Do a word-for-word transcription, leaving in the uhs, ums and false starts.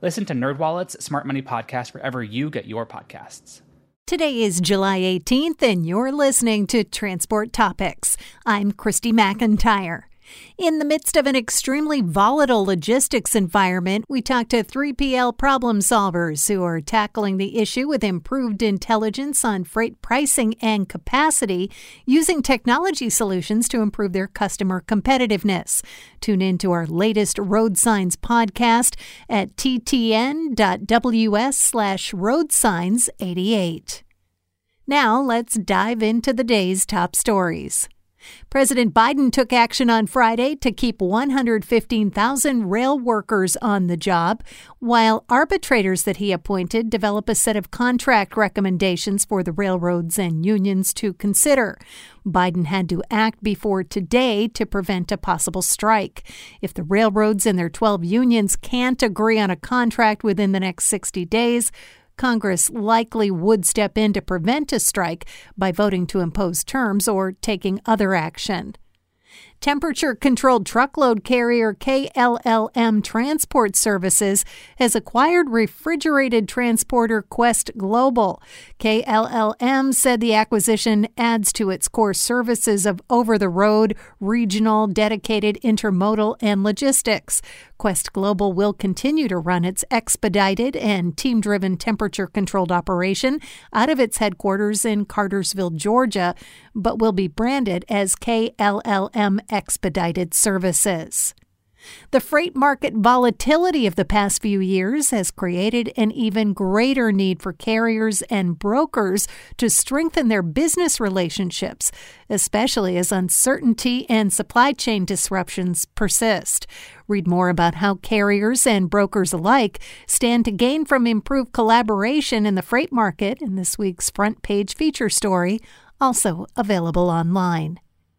Listen to NerdWallet's Smart Money Podcast wherever you get your podcasts. Today is July eighteenth, and you're listening to Transport Topics. I'm Christy McIntyre. In the midst of an extremely volatile logistics environment, we talked to three P L problem solvers who are tackling the issue with improved intelligence on freight pricing and capacity, using technology solutions to improve their customer competitiveness. Tune in to our latest Road Signs podcast at t t n dot w s slash road signs eighty-eight. Now let's dive into the day's top stories. President Biden took action on Friday to keep one hundred fifteen thousand rail workers on the job, while arbitrators that he appointed develop a set of contract recommendations for the railroads and unions to consider. Biden had to act before today to prevent a possible strike. If the railroads and their twelve unions can't agree on a contract within the next sixty days, Congress likely would step in to prevent a strike by voting to impose terms or taking other action. Temperature-controlled truckload carrier K L L M Transport Services has acquired refrigerated transporter Quest Global. K L L M said the acquisition adds to its core services of over-the-road, regional, dedicated, intermodal, and logistics. Quest Global will continue to run its expedited and team-driven temperature-controlled operation out of its headquarters in Cartersville, Georgia, but will be branded as K L L M Expedited Services. The freight market volatility of the past few years has created an even greater need for carriers and brokers to strengthen their business relationships, especially as uncertainty and supply chain disruptions persist. Read more about how carriers and brokers alike stand to gain from improved collaboration in the freight market in this week's front page feature story, also available online.